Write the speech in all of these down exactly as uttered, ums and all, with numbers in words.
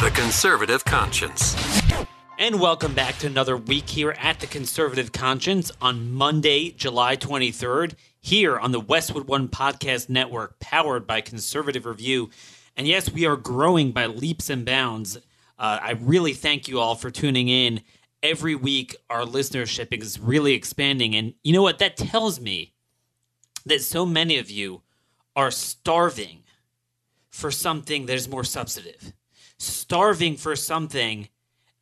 The Conservative Conscience. And welcome back to another week here at The Conservative Conscience on Monday, July twenty-third, here on the Westwood One Podcast Network, powered by Conservative Review. And yes, we are growing by leaps and bounds. Uh, I really thank you all for tuning in. Every week, our listenership is really expanding. And you know what? That tells me that so many of you are starving for something that is more substantive, starving for something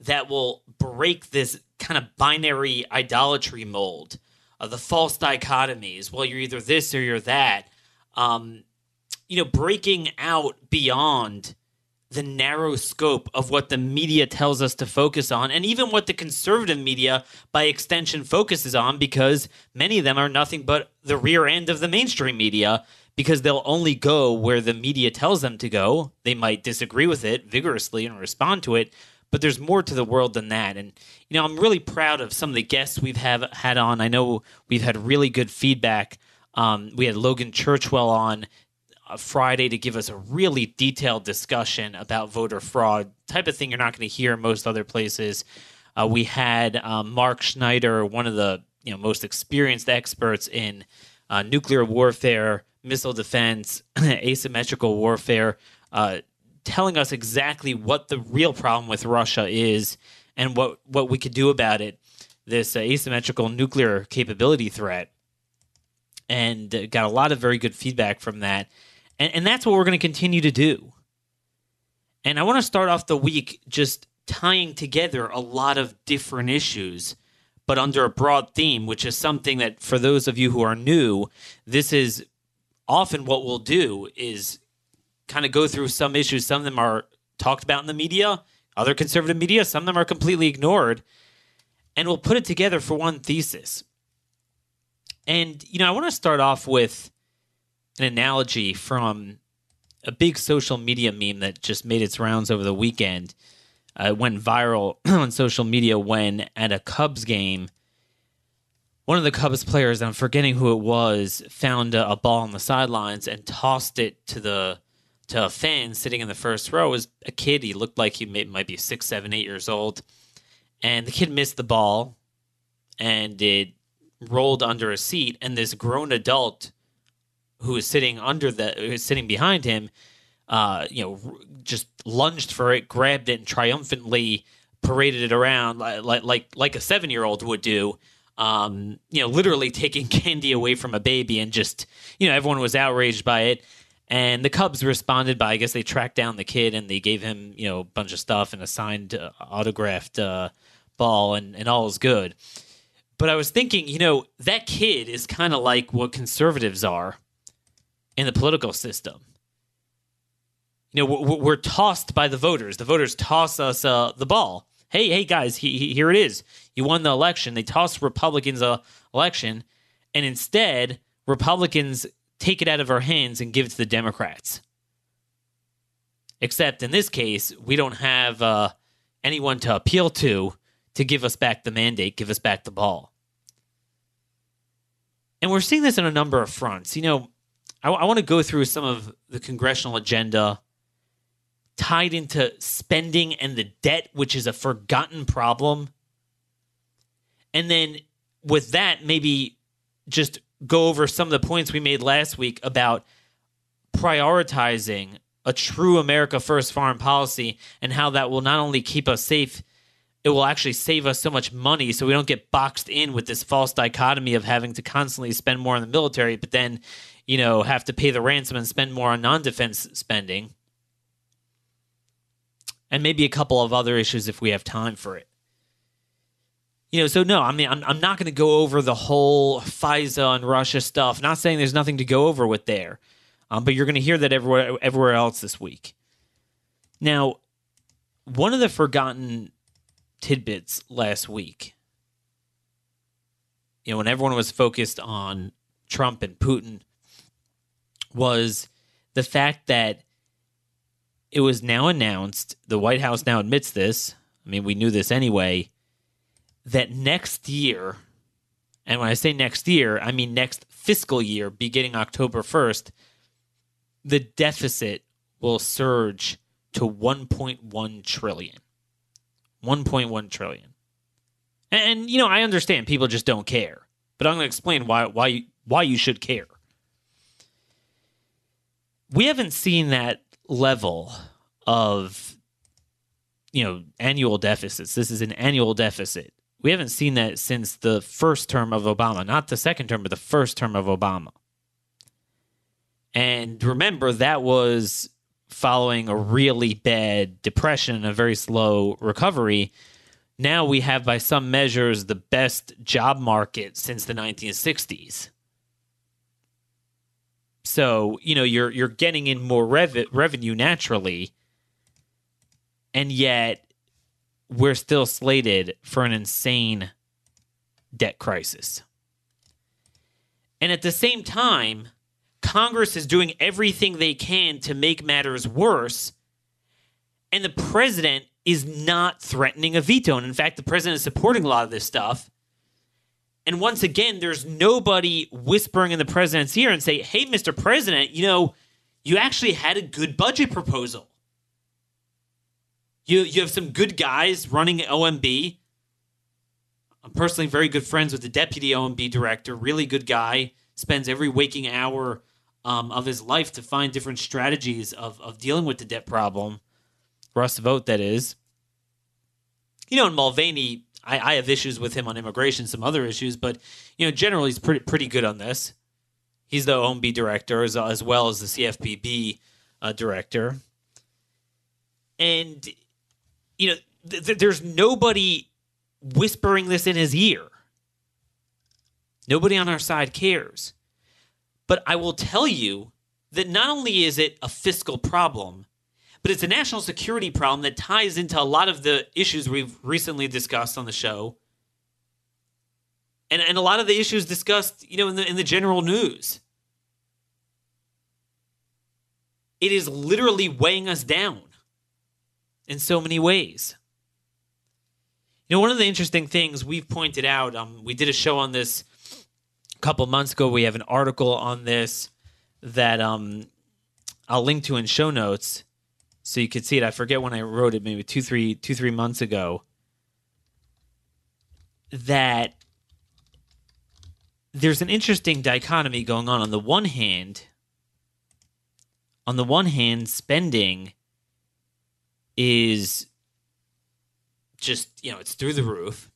that will break this kind of binary idolatry mold of the false dichotomies. Well, you're either this or you're that. Um, you know, breaking out beyond the narrow scope of what the media tells us to focus on, and even what the conservative media, by extension, focuses on, because many of them are nothing but the rear end of the mainstream media, because they'll only go where the media tells them to go. They might disagree with it vigorously and respond to it, but there's more to the world than that. And, you know, I'm really proud of some of the guests we've have had on. I know we've had really good feedback. Um, we had Logan Churchwell on Friday to give us a really detailed discussion about voter fraud, type of thing you're not going to hear in most other places. Uh, we had uh, Mark Schneider, one of the you know most experienced experts in uh, nuclear warfare, missile defense, asymmetrical warfare, uh, telling us exactly what the real problem with Russia is and what, what we could do about it, this uh, asymmetrical nuclear capability threat. And uh, got a lot of very good feedback from that. And, and that's what we're going to continue to do. And I want to start off the week just tying together a lot of different issues, but under a broad theme, which is something that, for those of you who are new, this is often what we'll do, is kind of go through some issues. Some of them are talked about in the media, other conservative media. Some of them are completely ignored. And we'll put it together for one thesis. And, you know, I want to start off with an analogy from a big social media meme that just made its rounds over the weekend. Uh, it went viral on social media when, at a Cubs game, one of the Cubs players, I'm forgetting who it was, found a, a ball on the sidelines and tossed it to the to a fan sitting in the first row. It was a kid. He looked like he may, might be six, seven, eight years old. And the kid missed the ball, and it rolled under a seat. And this grown adult who is sitting under the, who is sitting behind him, uh, you know, just lunged for it, grabbed it, and triumphantly paraded it around like like like a seven-year-old would do. Um, you know, literally taking candy away from a baby, and just, you know, everyone was outraged by it. And the Cubs responded by, I guess they tracked down the kid and they gave him, you know, a bunch of stuff and a signed, uh, autographed uh, ball, and, and all is good. But I was thinking, you know, that kid is kind of like what conservatives are in the political system. You know, we're, we're tossed by the voters. The voters toss us uh, the ball. Hey, hey, guys, he, he, here it is. You won the election. They toss Republicans the election, and instead, Republicans take it out of our hands and give it to the Democrats. Except in this case, we don't have uh, anyone to appeal to to give us back the mandate, give us back the ball. And we're seeing this on a number of fronts. You know, I, I want to go through some of the congressional agenda tied into spending and the debt, which is a forgotten problem. And then with that, maybe just go over some of the points we made last week about prioritizing a true America First foreign policy and how that will not only keep us safe, it will actually save us so much money so we don't get boxed in with this false dichotomy of having to constantly spend more on the military, but then, you know, have to pay the ransom and spend more on non-defense spending. And maybe a couple of other issues if we have time for it. You know, so no, I mean, I'm, I'm not going to go over the whole FISA and Russia stuff. Not saying there's nothing to go over with there, um, but you're going to hear that everywhere, everywhere else this week. Now, one of the forgotten tidbits last week. You know, when everyone was focused on Trump and Putin, was the fact that it was now announced, the White House now admits this, I mean, we knew this anyway, that next year, and when I say next year, I mean next fiscal year, beginning October first, the deficit will surge to one point one trillion dollars. one point one trillion dollars. And, and, you know, I understand people just don't care. But I'm going to explain why why you, why you should care. We haven't seen that level of, you know, annual deficits. This is an annual deficit. We haven't seen that since the first term of Obama. Not the second term, but the first term of Obama. And remember, that was following a really bad depression and a very slow recovery. Now we have, by some measures, the best job market since the nineteen sixties. So, you know, you're you're getting in more rev- revenue naturally, and yet we're still slated for an insane debt crisis. And at the same time, Congress is doing everything they can to make matters worse, and the president is not threatening a veto. And in fact, the president is supporting a lot of this stuff. And once again, there's nobody whispering in the president's ear and say, hey, Mister President, you know, you actually had a good budget proposal. You you have some good guys running O M B. I'm personally very good friends with the deputy O M B director, really good guy, spends every waking hour um, of his life to find different strategies of, of dealing with the debt problem. Russ Vought, that is. You know, in Mulvaney, I, I have issues with him on immigration, some other issues, but, you know, generally he's pretty pretty good on this. He's the O M B director as, as well as the C F P B uh, director. And, you know, th- there's nobody whispering this in his ear. Nobody on our side cares. But I will tell you that not only is it a fiscal problem, but it's a national security problem that ties into a lot of the issues we've recently discussed on the show, and and a lot of the issues discussed, you know, in the in the general news. It is literally weighing us down in so many ways. You know, one of the interesting things we've pointed out, um, we did a show on this a couple months ago. We have an article on this that um, I'll link to in show notes, so you could see it. I forget when I wrote it, maybe two, three, two, three months ago, that there's an interesting dichotomy going on. On the one hand, on the one hand, spending is just, you know, it's through the roof.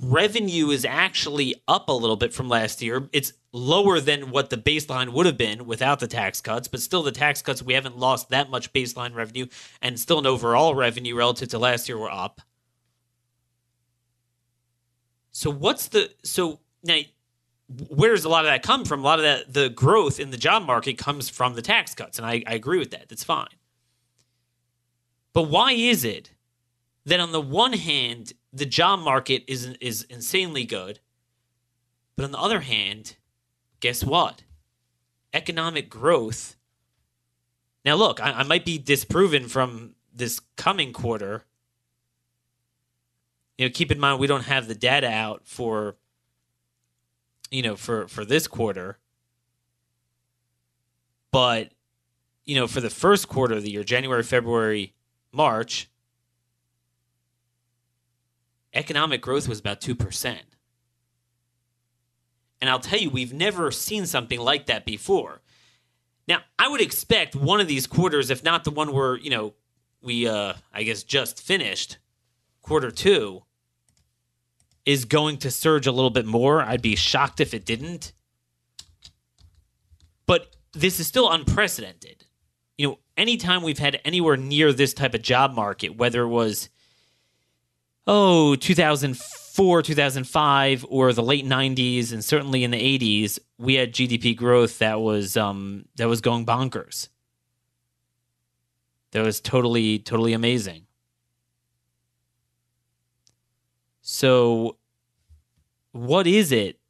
Revenue is actually up a little bit from last year. It's lower than what the baseline would have been without the tax cuts, but still the tax cuts, we haven't lost that much baseline revenue, and still an overall revenue relative to last year, we're up. So what's the so now where does a lot of that come from? A lot of that the growth in the job market comes from the tax cuts, and I, I agree with that. That's fine. But why is it that on the one hand, the job market is is insanely good, but on the other hand, guess what? Economic growth. Now, look, I, I might be disproven from this coming quarter. You know, keep in mind we don't have the data out for, you know, for for this quarter. But, you know, for the first quarter of the year, January, February, March, economic growth was about two percent. And I'll tell you, we've never seen something like that before. Now, I would expect one of these quarters, if not the one where, you know, we, uh, I guess, just finished, quarter two, is going to surge a little bit more. I'd be shocked if it didn't. But this is still unprecedented. You know, anytime we've had anywhere near this type of job market, whether it was Oh, two thousand four, two thousand five, or the late nineties, and certainly in the eighties, we had G D P growth that was um, that was going bonkers. That was totally, totally amazing. So what is it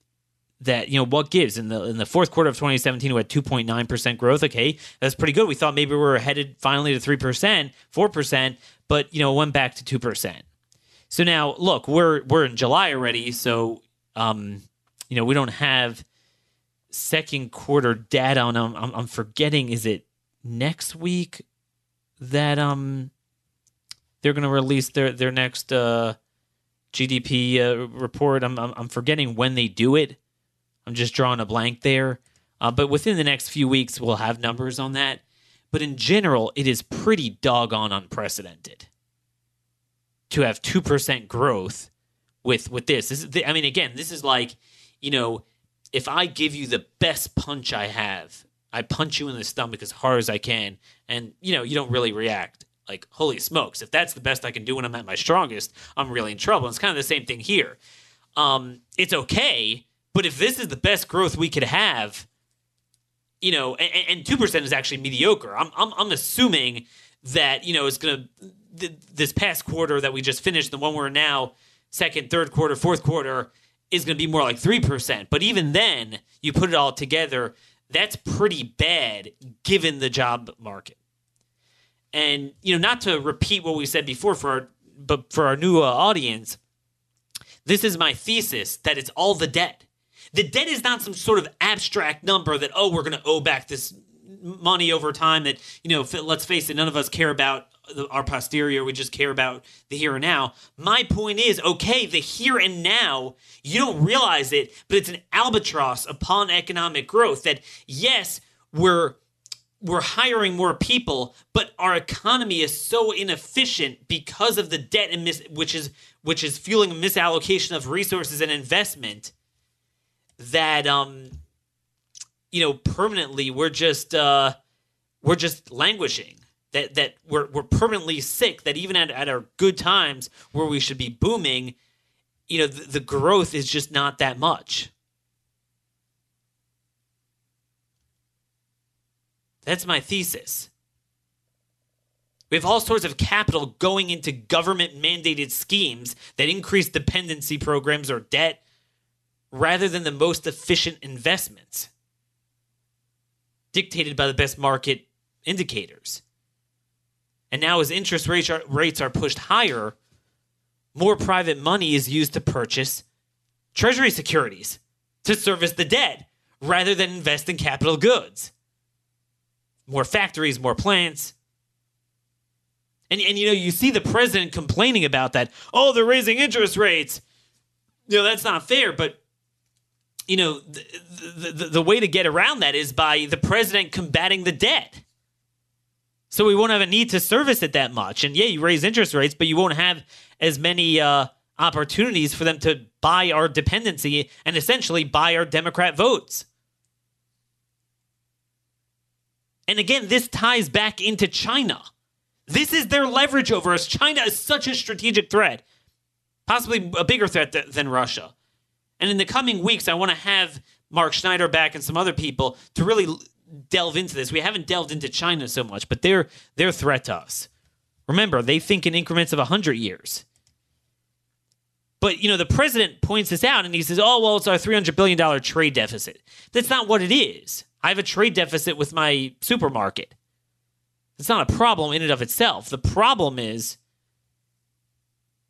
that, you know, what gives? In the in the fourth quarter of twenty seventeen, we had two point nine percent growth. Okay, that's pretty good. We thought maybe we were headed finally to three percent, four percent, but, you know, it went back to two percent. So now, look, we're we're in July already, so, um, you know, we don't have second quarter data on, um, I'm, I'm forgetting, is it next week that um they're going to release their, their next uh, G D P uh, report? I'm, I'm I'm forgetting when they do it. I'm just drawing a blank there. Uh, but within the next few weeks, we'll have numbers on that. But in general, it is pretty doggone unprecedented to have two percent growth with with this. This is the, I mean, again, this is like, you know, if I give you the best punch I have, I punch you in the stomach as hard as I can, and, you know, you don't really react. Like, holy smokes, if that's the best I can do when I'm at my strongest, I'm really in trouble. And it's kind of the same thing here. Um, it's okay, but if this is the best growth we could have, you know, and, and two percent is actually mediocre. I'm I'm, I'm assuming that, you know, it's going to th- – this past quarter that we just finished, the one we're now, second, third quarter, fourth quarter, is going to be more like three percent. But even then, you put it all together, that's pretty bad given the job market. And, you know, not to repeat what we said before, for our, but for our new uh, audience, this is my thesis that it's all the debt. The debt is not some sort of abstract number that, oh, we're going to owe back this money over time that, you know, let's face it, none of us care about our posterior. We just care about the here and now. My point is, okay, the here and now, you don't realize it, but it's an albatross upon economic growth that, yes, we're We're hiring more people, but our economy is so inefficient because of the debt, and mis- which is which is fueling a misallocation of resources and investment. That um, you know, permanently we're just uh, we're just languishing. That that we're we're permanently sick. That even at, at our good times where we should be booming, you know, the, the growth is just not that much. That's my thesis. We have all sorts of capital going into government-mandated schemes that increase dependency programs or debt rather than the most efficient investments dictated by the best market indicators. And now as interest rates are, rates are pushed higher, more private money is used to purchase treasury securities to service the debt rather than invest in capital goods. More factories, more plants. And, and you know, you see the president complaining about that. Oh, they're raising interest rates. You know, that's not fair. But, you know, the, the, the, the way to get around that is by the president combating the debt. So we won't have a need to service it that much. And, yeah, you raise interest rates, but you won't have as many uh, opportunities for them to buy our dependency and essentially buy our Democrat votes. And again, this ties back into China. This is their leverage over us. China is such a strategic threat, possibly a bigger threat th- than Russia. And in the coming weeks, I want to have Mark Schneider back and some other people to really delve into this. We haven't delved into China so much, but they're their threat to us. Remember, they think in increments of one hundred years. But, you know, the president points this out and he says, oh, well, it's our three hundred billion dollars trade deficit. That's not what it is. I have a trade deficit with my supermarket. It's not a problem in and of itself. The problem is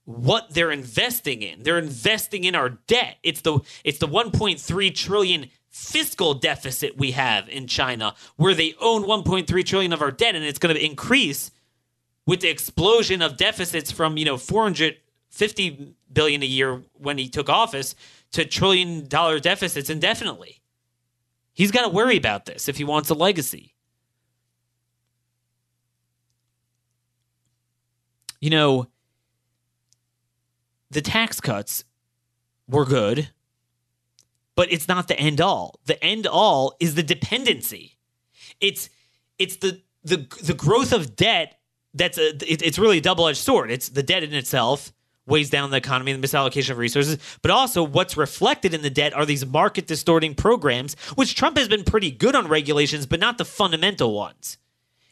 what they're investing in. They're investing in our debt. It's the it's the one point three trillion dollars fiscal deficit we have in China, where they own one point three trillion dollars of our debt, and it's going to increase with the explosion of deficits from, you know, four hundred fifty billion dollars a year when he took office to trillion dollar deficits indefinitely. He's got to worry about this if he wants a legacy. You know, the tax cuts were good, but it's not the end all. The end all is the dependency. It's it's the the the growth of debt that's a it, it's really a double-edged sword. It's the debt in itself weighs down the economy and the misallocation of resources, but also what's reflected in the debt are these market-distorting programs, which Trump has been pretty good on regulations, but not the fundamental ones.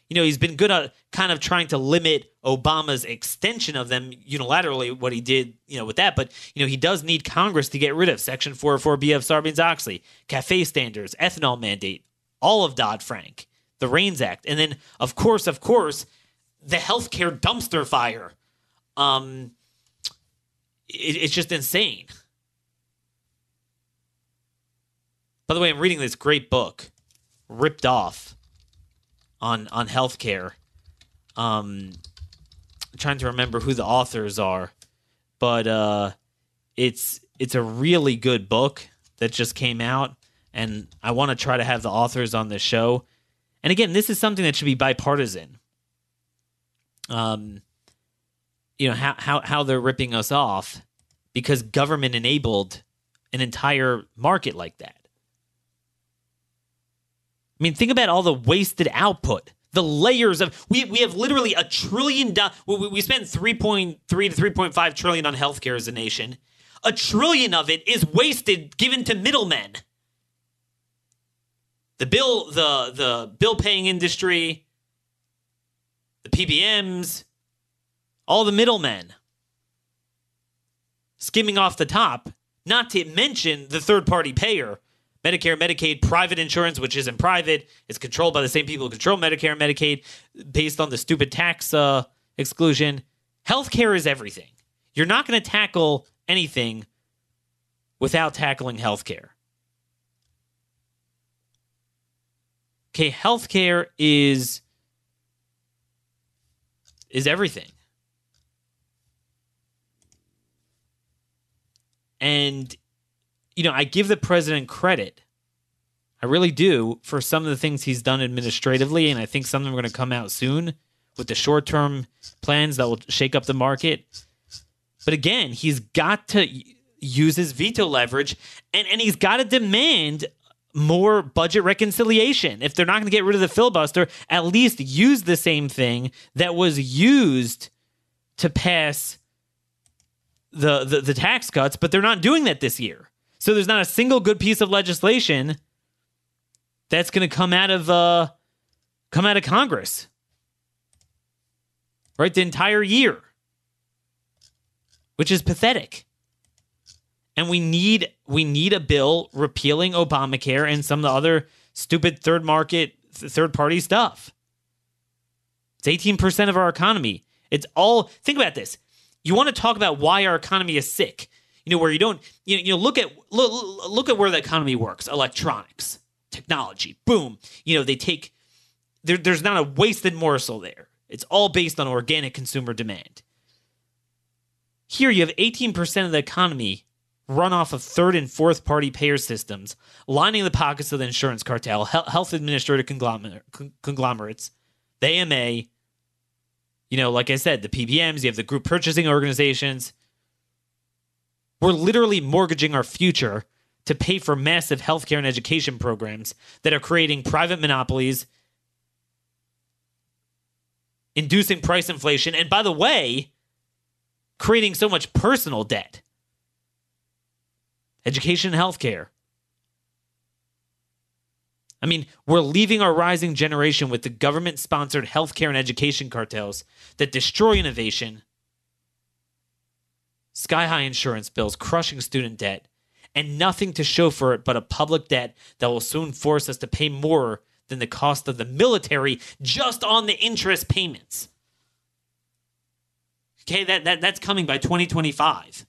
you know, he's been good at kind of trying to limit Obama's extension of them unilaterally, what he did, you know, with that. But, you know, he does need Congress to get rid of Section four oh four B of Sarbanes-Oxley, cafe standards, ethanol mandate, all of Dodd Frank, the REINS Act. And then, of course, of course, the healthcare dumpster fire. Um, it, it's just insane. By the way, I'm reading this great book, Ripped Off, on on healthcare. Um, I'm trying to remember who the authors are, but uh, it's it's a really good book that just came out, and I want to try to have the authors on the show. And again, this is something that should be bipartisan. Um, you know how how how they're ripping us off because government enabled an entire market like that. I mean, think about all the wasted output, the layers of we we have literally a trillion dollars. We, we spend three point three to three point five trillion on healthcare as a nation. A trillion of it is wasted, given to middlemen. The bill, the the bill paying industry, the P B Ms, all the middlemen skimming off the top. Not to mention the third party payer. Medicare, Medicaid, private insurance, which isn't private. It's controlled by the same people who control Medicare and Medicaid based on the stupid tax uh, exclusion. Healthcare is everything. You're not going to tackle anything without tackling healthcare. Okay, healthcare is, is everything. And you know, I give the president credit. I really do for some of the things he's done administratively, and I think some of them are going to come out soon with the short-term plans that will shake up the market. But again, he's got to use his veto leverage, and, and he's got to demand more budget reconciliation. If they're not going to get rid of the filibuster, at least use the same thing that was used to pass the the, the tax cuts, but they're not doing that this year. So there's not a single good piece of legislation that's going to come out of uh, come out of Congress, right? The entire year, which is pathetic. And we need we need a bill repealing Obamacare and some of the other stupid third market, third party stuff. It's eighteen percent of our economy. It's all. Think about this. You want to talk about why our economy is sick? You know, where you don't, you know, you know, look at look, look at where the economy works. Electronics, technology, boom. You know, they take, there, there's not a wasted morsel there. It's all based on organic consumer demand. Here you have eighteen percent of the economy run off of third and fourth party payer systems, lining the pockets of the insurance cartel, health administrator conglomerate, conglomerates, the A M A, you know, like I said, the P B Ms, you have the group purchasing organizations. We're literally mortgaging our future to pay for massive healthcare and education programs that are creating private monopolies, inducing price inflation, and by the way, creating so much personal debt. Education and healthcare. I mean, we're leaving our rising generation with the government-sponsored healthcare and education cartels that destroy innovation, sky-high insurance bills, crushing student debt, and nothing to show for it but a public debt that will soon force us to pay more than the cost of the military just on the interest payments. Okay, that, that that's coming by twenty twenty-five,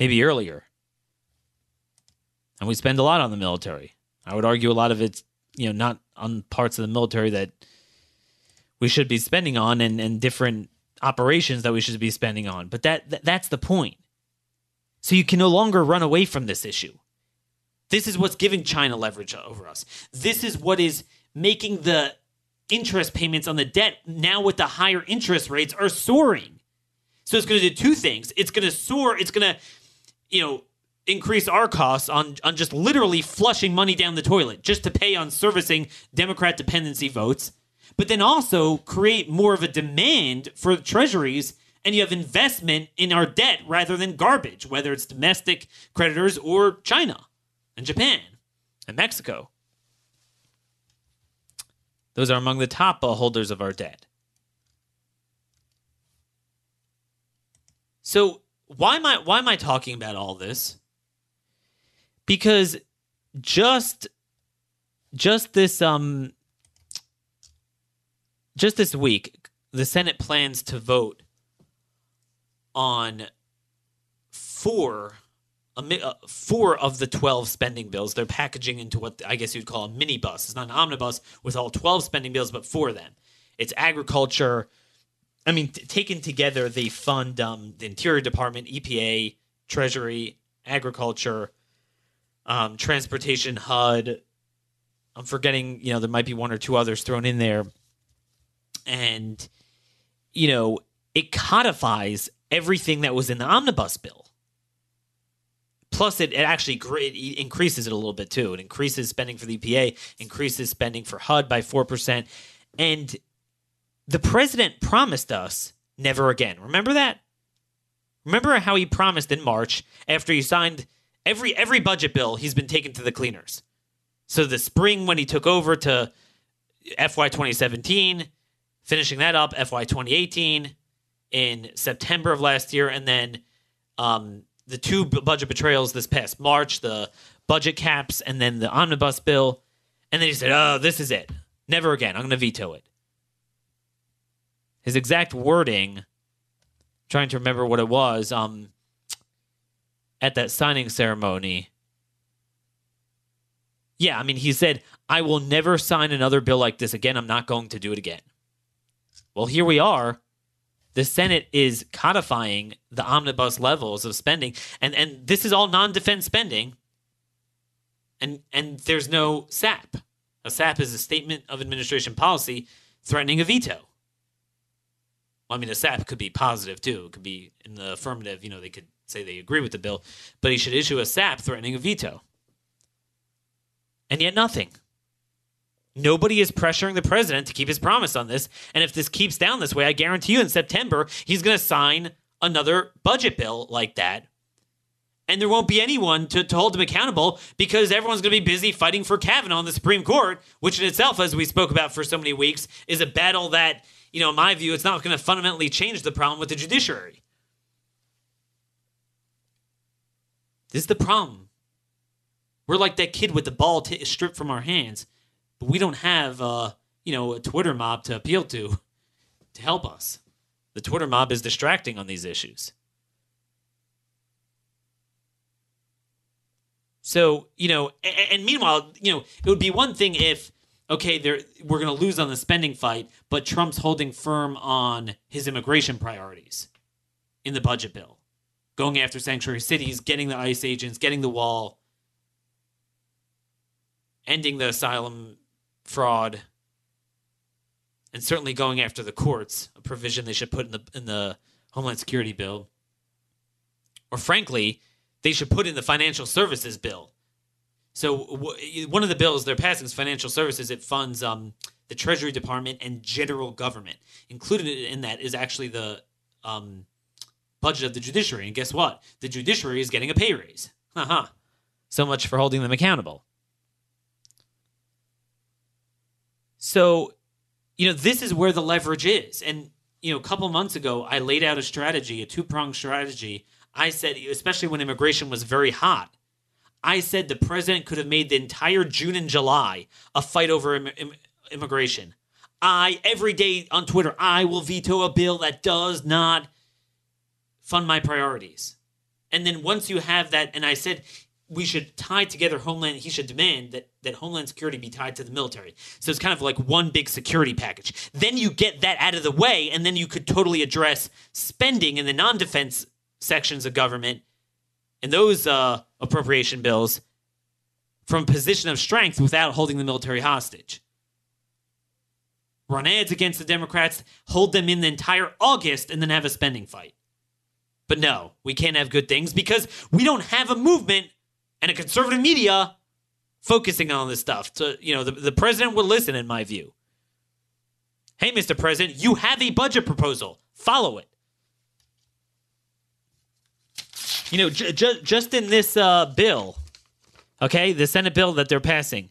maybe earlier. And we spend a lot on the military. I would argue a lot of it's, you know, not on parts of the military that we should be spending on, and, and different operations that we should be spending on. But that, that that's the point. So you can no longer run away from this issue. This is what's giving China leverage over us. This is what is making the interest payments on the debt now with the higher interest rates are soaring. So it's going to do two things. It's going to soar. It's going to, you know, increase our costs on, on just literally flushing money down the toilet just to pay on servicing Democrat dependency votes. But then also create more of a demand for treasuries, and you have investment in our debt rather than garbage, whether it's domestic creditors or China and Japan and Mexico. Those are among the top holders of our debt. So why am I, why am I talking about all this? Because just just this um just this week, the Senate plans to vote on four four of the twelve spending bills. They're packaging into what I guess you'd call a minibus. It's not an omnibus with all twelve spending bills, but four of them. It's agriculture. I mean, t- taken together, they fund um, the Interior Department, E P A, Treasury, Agriculture, um, Transportation, H U D. I'm forgetting, you know, there might be one or two others thrown in there. And, you know, it codifies everything that was in the omnibus bill. Plus, it, it actually gr- it increases it a little bit, too. It increases spending for the E P A, increases spending for H U D by four percent. And the president promised us never again. Remember that? Remember how he promised in March after he signed every every budget bill, he's been taken to the cleaners. So the spring when he took over to F Y twenty seventeen, finishing that up, F Y twenty eighteen in September of last year, and then um, the two budget betrayals this past March, the budget caps and then the omnibus bill. And then he said, oh, this is it. Never again. I'm going to veto it. His exact wording, trying to remember what it was, um, at that signing ceremony. Yeah, I mean, he said, I will never sign another bill like this again. I'm not going to do it again. Well, here we are. The Senate is codifying the omnibus levels of spending. And and this is all non-defense spending. And, and there's no S A P. A S A P is a statement of administration policy threatening a veto. I mean, a S A P could be positive, too. It could be in the affirmative. You know, they could say they agree with the bill. But he should issue a S A P threatening a veto. And yet nothing. Nobody is pressuring the president to keep his promise on this. And if this keeps down this way, I guarantee you in September, he's going to sign another budget bill like that. And there won't be anyone to, to hold him accountable because everyone's going to be busy fighting for Kavanaugh in the Supreme Court, which in itself, as we spoke about for so many weeks, is a battle that, you know, in my view, it's not going to fundamentally change the problem with the judiciary. This is the problem. We're like that kid with the ball t- stripped from our hands, but we don't have, uh, you know, a Twitter mob to appeal to to help us. The Twitter mob is distracting on these issues. So, you know, and, and meanwhile, you know, it would be one thing if, okay, there we're going to lose on the spending fight, but Trump's holding firm on his immigration priorities in the budget bill, going after sanctuary cities, getting the ICE agents, getting the wall, ending the asylum fraud, and certainly going after the courts, a provision they should put in the in the Homeland Security bill. Or frankly, they should put in the financial services bill. So w- one of the bills they're passing is financial services. It funds um, the Treasury Department and general government. Included in that is actually the um, budget of the judiciary. And guess what? The judiciary is getting a pay raise. Uh-huh. So much for holding them accountable. So, you know, this is where the leverage is. And, you know, a couple months ago, I laid out a strategy, a two-pronged strategy. I said, especially when immigration was very hot, I said the president could have made the entire June and July a fight over im- im- immigration. I, every day on Twitter, I will veto a bill that does not fund my priorities. And then once you have that, and I said we should tie together Homeland, he should demand that, that Homeland Security be tied to the military. So it's kind of like one big security package. Then you get that out of the way, and then you could totally address spending in the non-defense sections of government and those uh, appropriation bills from a position of strength without holding the military hostage. Run ads against the Democrats, hold them in the entire August, and then have a spending fight. But no, we can't have good things because we don't have a movement and a conservative media focusing on this stuff. So, you know, the, the president would listen, in my view. Hey, Mister President, you have a budget proposal. Follow it. You know, ju- ju- just in this uh, bill, okay, the Senate bill that they're passing,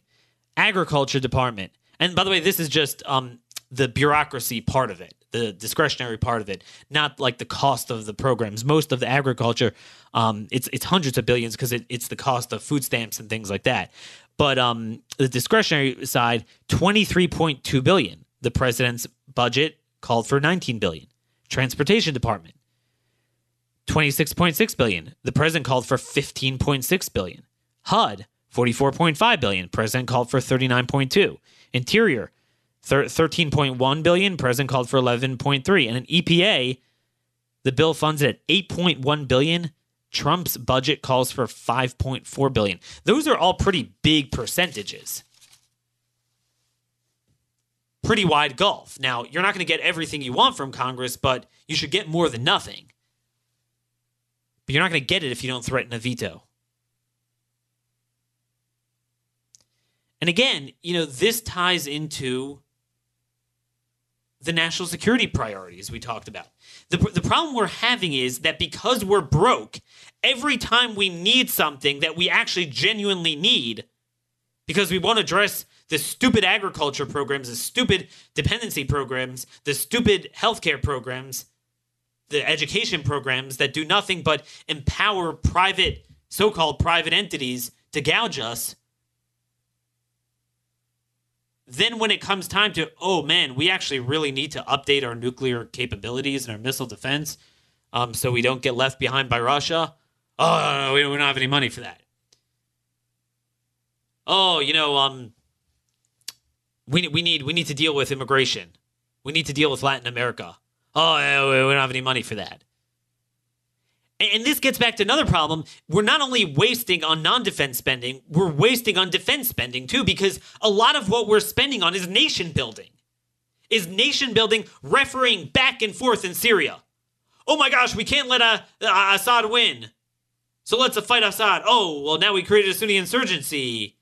Agriculture Department, And by the way, this is just um, the bureaucracy part of it, the discretionary part of it, not like the cost of the programs. Most of the agriculture, um, it's it's hundreds of billions because it, it's the cost of food stamps and things like that. But um, the discretionary side, twenty-three point two billion dollars. The president's budget called for nineteen billion dollars. Transportation department, twenty-six point six billion dollars. The president called for fifteen point six billion dollars. H U D, forty-four point five billion dollars. President called for thirty-nine point two billion dollars. Interior, thirteen point one billion dollars. President called for eleven point three billion dollars. And an E P A, the bill funds it at eight point one billion dollars. Trump's budget calls for five point four billion dollars. Those are all pretty big percentages. Pretty wide gulf. Now, you're not going to get everything you want from Congress, but you should get more than nothing. But you're not going to get it if you don't threaten a veto. And again, you know, this ties into the national security priorities we talked about. The, the problem we're having is that because we're broke, every time we need something that we actually genuinely need, because we want to address the stupid agriculture programs, the stupid dependency programs, the stupid healthcare programs, the education programs that do nothing but empower private, so-called private entities to gouge us. Then when it comes time to, oh, man, we actually really need to update our nuclear capabilities and our missile defense um, so we don't get left behind by Russia. Oh, no, no, we don't have any money for that. Oh, you know, um, we we need we need to deal with immigration. We need to deal with Latin America. Oh, yeah, we don't have any money for that. And, and this gets back to another problem. We're not only wasting on non-defense spending, we're wasting on defense spending too, because a lot of what we're spending on is nation building. Is nation building refereeing back and forth in Syria. Oh my gosh, we can't let a, a Assad win. So let's a fight Assad. Oh, well now we created a Sunni insurgency.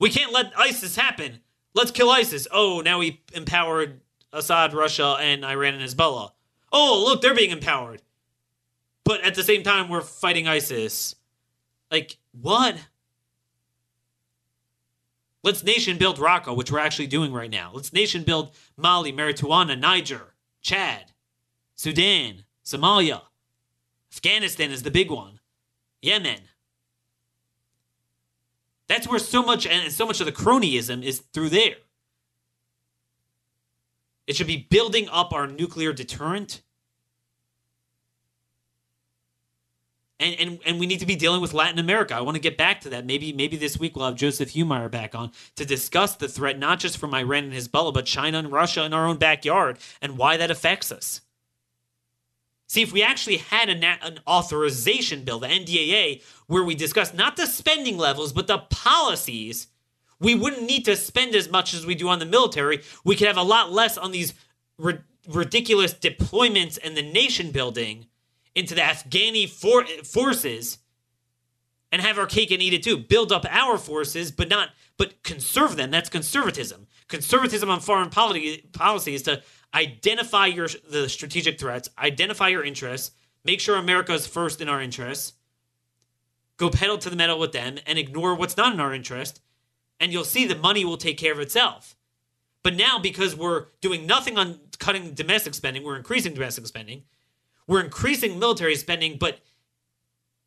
We can't let ISIS happen. Let's kill ISIS. Oh, now we empowered Assad, Russia, and Iran and Hezbollah. Oh, look, they're being empowered. But at the same time, we're fighting ISIS. Like, what? Let's nation build Raqqa, which we're actually doing right now. Let's nation build Mali, Mauritania, Niger, Chad, Sudan, Somalia. Afghanistan is the big one. Yemen. That's where so much and so much of the cronyism is through there. It should be building up our nuclear deterrent. And and and we need to be dealing with Latin America. I want to get back to that. Maybe maybe this week we'll have Joseph Humeyer back on to discuss the threat, not just from Iran and Hezbollah, but China and Russia in our own backyard and why that affects us. See, if we actually had a na- an authorization bill, the N D A A, where we discuss not the spending levels, but the policies, we wouldn't need to spend as much as we do on the military. We could have a lot less on these ri- ridiculous deployments and the nation building into the Afghani for- forces and have our cake and eat it too. Build up our forces, but not but conserve them. That's conservatism. Conservatism on foreign policy, policy is to identify your the strategic threats, identify your interests, make sure America is first in our interests, go pedal to the metal with them, and ignore what's not in our interest, and you'll see the money will take care of itself. But now, because we're doing nothing on cutting domestic spending, we're increasing domestic spending, we're increasing military spending, but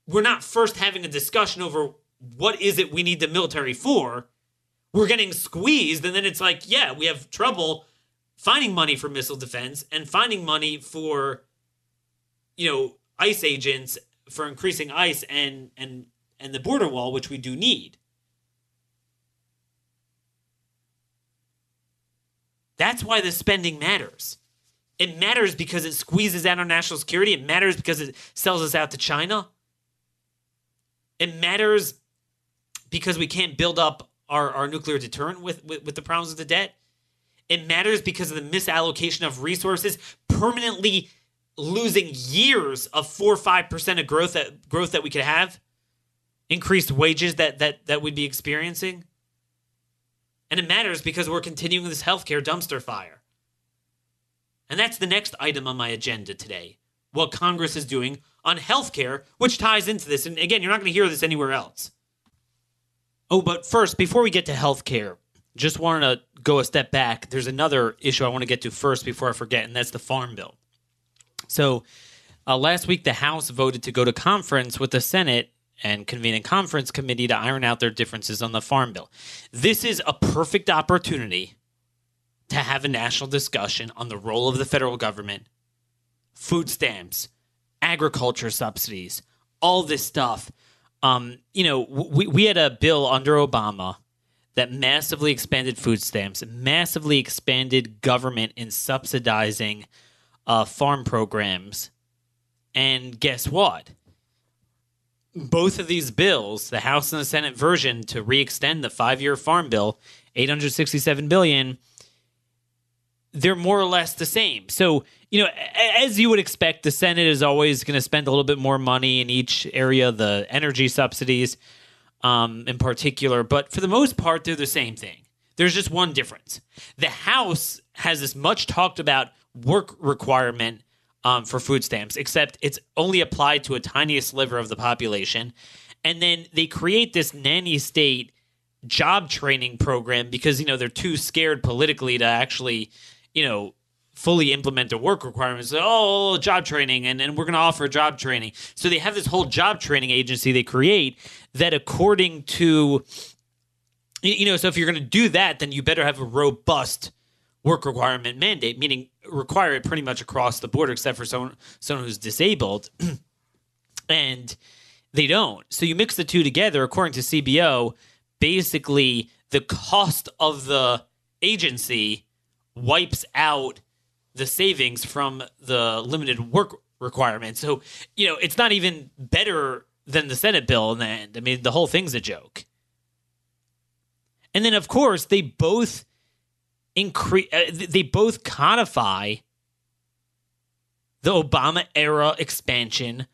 we're not first having a discussion over what is it we need the military for. We're getting squeezed, and then it's like, yeah, we have trouble finding money for missile defense and finding money for, you know, ICE agents, for increasing ICE and and and the border wall, which we do need. That's why the spending matters. It matters because it squeezes out our national security. It matters because it sells us out to China. It matters because we can't build up our, our nuclear deterrent with, with, with the problems of the debt. It matters because of the misallocation of resources, permanently losing years of four or five percent of growth that growth that we could have, increased wages that that that we'd be experiencing. And it matters because we're continuing this healthcare dumpster fire. And that's the next item on my agenda today: what Congress is doing on healthcare, which ties into this. And again, you're not going to hear this anywhere else. Oh, but first, before we get to healthcare, just wanted to go a step back. There's another issue I want to get to first before I forget, and that's the Farm Bill. So uh, last week, the House voted to go to conference with the Senate and convene a conference committee to iron out their differences on the Farm Bill. This is a perfect opportunity to have a national discussion on the role of the federal government, food stamps, agriculture subsidies, all this stuff. Um, you know, we, we had a bill under Obama that massively expanded food stamps, massively expanded government in subsidizing uh, farm programs. And guess what? Both of these bills, the House and the Senate version, to re-extend the five-year farm bill, eight hundred sixty-seven billion dollars, they're more or less the same. So, you know, as you would expect, the Senate is always going to spend a little bit more money in each area, the energy subsidies um, in particular. But for the most part, they're the same thing. There's just one difference. The House has this much talked about work requirement Um, for food stamps, except it's only applied to a tiny sliver of the population. And then they create this nanny state job training program because, you know, they're too scared politically to actually, you know, fully implement the work requirements. So, oh, job training, and, and we're going to offer job training. So they have this whole job training agency they create that, according to, you know, so if you're going to do that, then you better have a robust work requirement mandate, meaning require it pretty much across the board except for someone, someone who's disabled, and they don't. So you mix the two together. According to C B O, basically the cost of the agency wipes out the savings from the limited work requirement. So, you know, it's not even better than the Senate bill in the end. I mean, the whole thing's a joke. And then, of course, they both Incre- uh, they both codify the Obama era expansion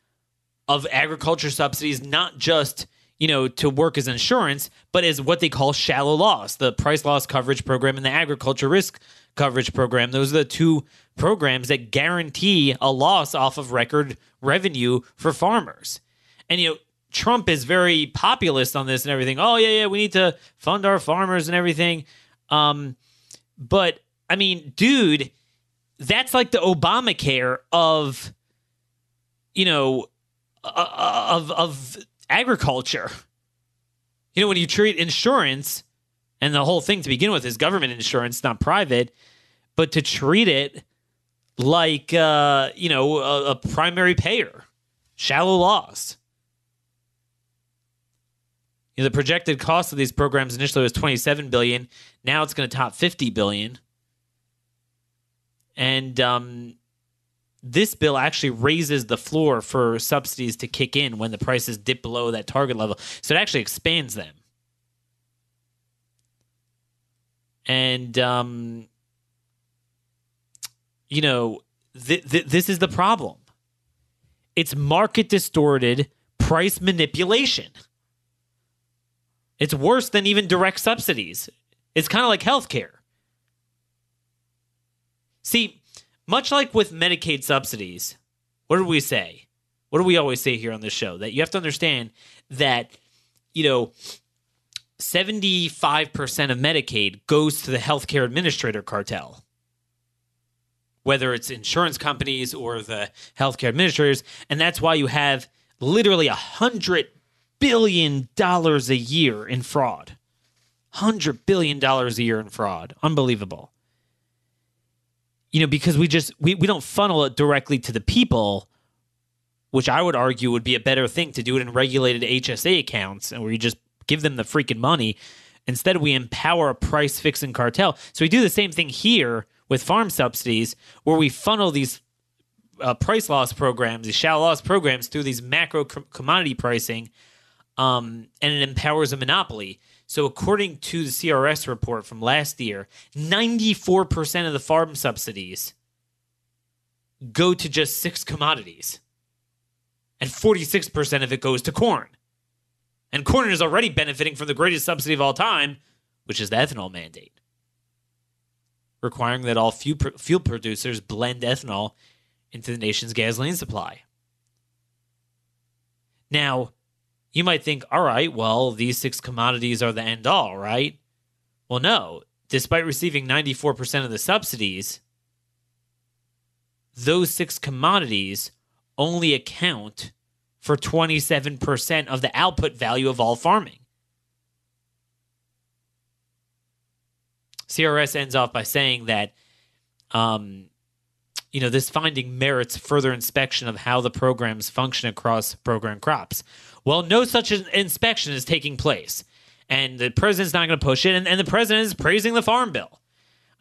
of agriculture subsidies, not just, you know, to work as insurance, but as what they call shallow loss, the price loss coverage program and the agriculture risk coverage program. Those are the two programs that guarantee a loss off of record revenue for farmers. And, you know, Trump is very populist on this and everything. Oh, yeah, yeah, we need to fund our farmers and everything. Um, But, I mean, dude, that's like the Obamacare of, you know, of of agriculture. You know, when you treat insurance, and the whole thing to begin with is government insurance, not private, but to treat it like, uh, you know, a, a primary payer, shallow loss. You know, the projected cost of these programs initially was twenty-seven billion dollars. Now it's going to top fifty billion dollars. And um, this bill actually raises the floor for subsidies to kick in when the prices dip below that target level. So it actually expands them. And, um, you know, th- th- this is the problem. It's market-distorted price manipulation. It's worse than even direct subsidies. It's kind of like healthcare. See, much like with Medicaid subsidies, what do we say? What do we always say here on this show? That you have to understand that, you know, seventy-five percent of Medicaid goes to the healthcare administrator cartel, whether it's insurance companies or the healthcare administrators. And that's why you have literally a hundred billion dollars a year in fraud. one hundred billion dollars a year in fraud. Unbelievable. You know, because we just, we, we don't funnel it directly to the people, which I would argue would be a better thing to do it in regulated H S A accounts and where you just give them the freaking money. Instead, we empower a price-fixing cartel. So we do the same thing here with farm subsidies where we funnel these uh, price loss programs, these shallow loss programs through these macro com- commodity pricing. Um, and it empowers a monopoly. So according to the C R S report from last year, ninety-four percent of the farm subsidies go to just six commodities. And forty-six percent of it goes to corn. And corn is already benefiting from the greatest subsidy of all time, which is the ethanol mandate, requiring that all fuel producers blend ethanol into the nation's gasoline supply. Now, you might think, all right, well, these six commodities are the end all, right? Well, no. Despite receiving ninety-four percent of the subsidies, those six commodities only account for twenty-seven percent of the output value of all farming. C R S ends off by saying that, um, you know, this finding merits further inspection of how the programs function across program crops. Well, no such inspection is taking place. And the president's not going to push it. And, and the president is praising the Farm Bill.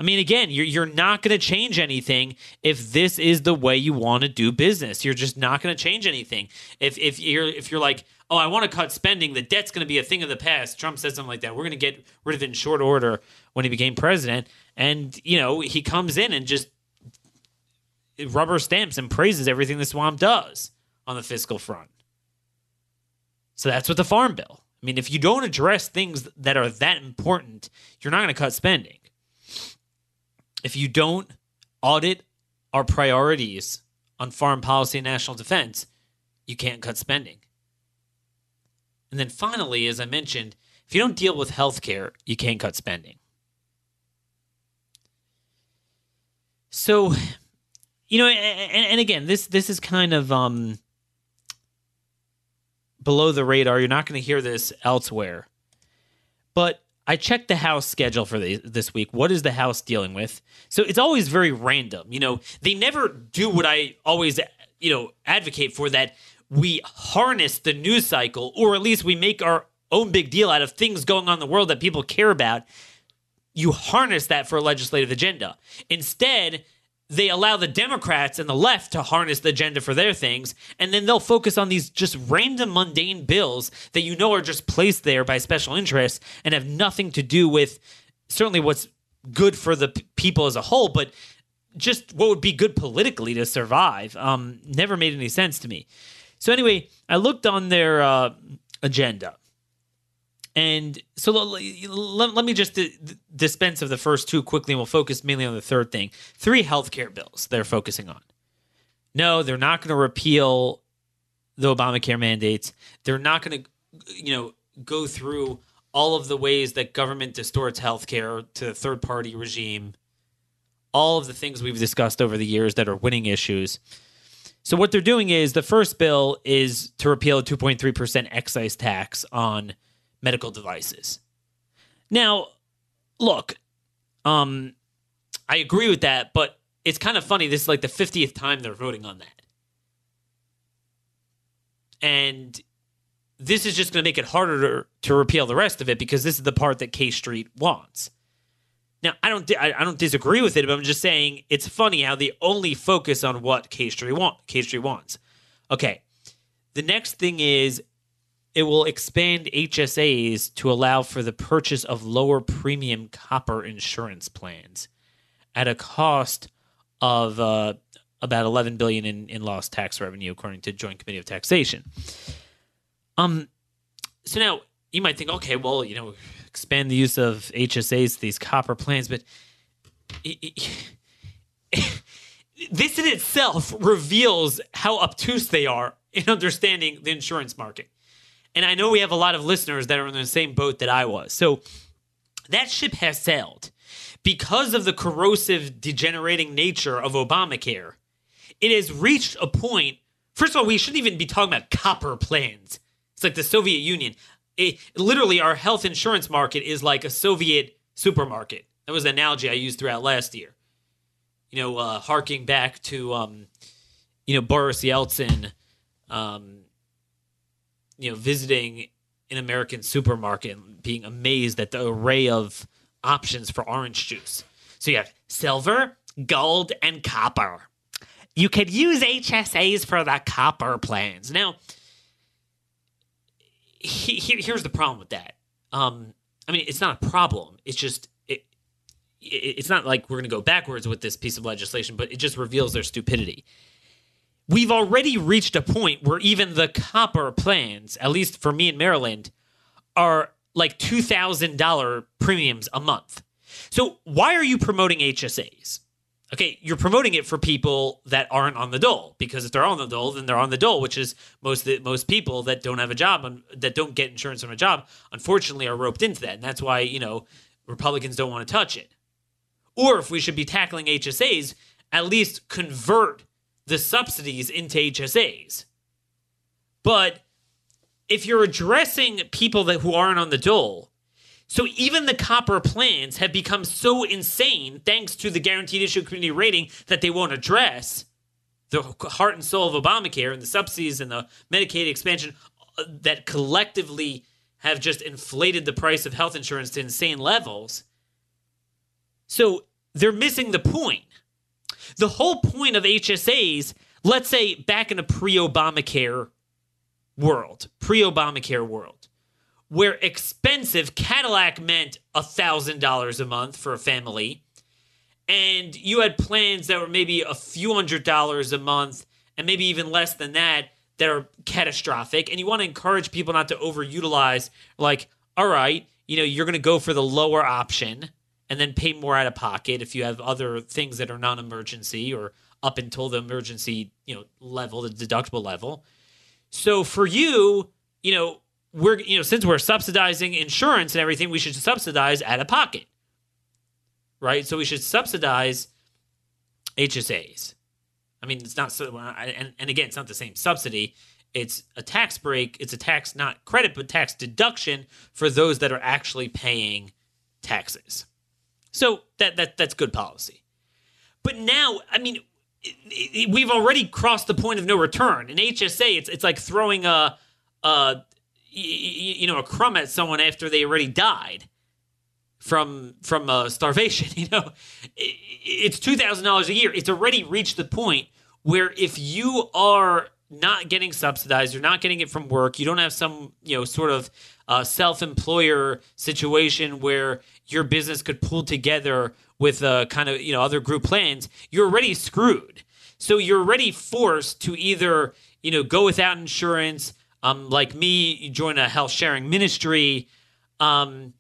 I mean, again, you're, you're not going to change anything if this is the way you want to do business. You're just not going to change anything. If if you're if you're like, oh, I want to cut spending, the debt's going to be a thing of the past. Trump said something like that. We're going to get rid of it in short order when he became president. And, you know, he comes in and just rubber stamps and praises everything the swamp does on the fiscal front. So that's what the Farm Bill. I mean, if you don't address things that are that important, you're not going to cut spending. If you don't audit our priorities on foreign policy and national defense, you can't cut spending. And then finally, as I mentioned, if you don't deal with healthcare, you can't cut spending. So, you know, and, and again, this this is kind of um, below the radar. You're not going to hear this elsewhere. But I checked the House schedule for the, this week. What is the House dealing with? So it's always very random. You know, they never do what I always, you know, advocate for, that we harness the news cycle, or at least we make our own big deal out of things going on in the world that people care about. You harness that for a legislative agenda. Instead, they allow the Democrats and the left to harness the agenda for their things, and then they'll focus on these just random, mundane bills that you know are just placed there by special interests and have nothing to do with certainly what's good for the p- people as a whole, but just what would be good politically to survive. Um, never made any sense to me. So anyway, I looked on their uh, agenda. And so let, let me just d- dispense of the first two quickly, and we'll focus mainly on the third thing. Three healthcare bills they're focusing on. No, they're not going to repeal the Obamacare mandates. They're not going to, you know, go through all of the ways that government distorts healthcare to the third-party regime, all of the things we've discussed over the years that are winning issues. So what they're doing is the first bill is to repeal a two point three percent excise tax on medical devices. Now, look, um, I agree with that, but it's kind of funny. This is like the fiftieth time they're voting on that. And this is just going to make it harder to, to repeal the rest of it, because this is the part that K Street wants. Now, I don't I, I don't disagree with it, but I'm just saying it's funny how they only focus on what K Street want, K Street wants. Okay, the next thing is, it will expand H S As to allow for the purchase of lower premium copper insurance plans at a cost of uh, about eleven billion dollars in, in lost tax revenue, according to Joint Committee of Taxation. Um, so now you might think, okay, well, you know, expand the use of H S As to these copper plans, but it, it, this in itself reveals how obtuse they are in understanding the insurance market. And I know we have a lot of listeners that are in the same boat that I was. So that ship has sailed. Because of the corrosive, degenerating nature of Obamacare, it has reached a point. First of all, we shouldn't even be talking about copper plans. It's like the Soviet Union. It, literally, our health insurance market is like a Soviet supermarket. That was the analogy I used throughout last year. You know, uh, harking back to, um, you know, Boris Yeltsin, um, you know, visiting an American supermarket and being amazed at the array of options for orange juice. So you have silver, gold, and copper. You could use H S As for the copper plans. Now, he, he, here's the problem with that. Um, I mean, it's not a problem. It's just it, it, it's not like we're going to go backwards with this piece of legislation, but it just reveals their stupidity. We've already reached a point where even the copper plans, at least for me in Maryland, are like two thousand dollars premiums a month. So why are you promoting H S As? Okay, you're promoting it for people that aren't on the dole, because if they're on the dole, then they're on the dole, which is most most people that don't have a job, that don't get insurance on a job, unfortunately are roped into that. And that's why, you know, Republicans don't want to touch it. Or if we should be tackling H S As, at least convert the subsidies into H S As. But if you're addressing people that who aren't on the dole, so even the copper plans have become so insane thanks to the guaranteed issue community rating that they won't address the heart and soul of Obamacare and the subsidies and the Medicaid expansion that collectively have just inflated the price of health insurance to insane levels. So they're missing the point. The whole point of H S As, let's say back in a pre-Obamacare world, pre-Obamacare world, where expensive Cadillac meant one thousand dollars a month for a family, and you had plans that were maybe a few hundred dollars a month and maybe even less than that that are catastrophic, and you want to encourage people not to overutilize, like, all right, you know, you're going to go for the lower option and then pay more out of pocket if you have other things that are non-emergency or up until the emergency, you know, level, the deductible level. So for you, you know, we're, you know, since we're subsidizing insurance and everything, we should subsidize out of pocket, right? So we should subsidize H S As. I mean, it's not, and, and again, it's not the same subsidy. It's a tax break. It's a tax, not credit, but tax deduction for those that are actually paying taxes. So that that that's good policy. But now, I mean, it, it, we've already crossed the point of no return. In H S A, it's it's like throwing a, a you know, a crumb at someone after they already died from from uh, starvation. You know, it, it's two thousand dollars a year. It's already reached the point where if you are not getting subsidized, you're not getting it from work, you don't have some, you know, sort of uh, self-employer situation where your business could pull together with uh, kind of, you know, other group plans, you're already screwed. So you're already forced to either, you know, go without insurance, um, like me, you join a health sharing ministry, um,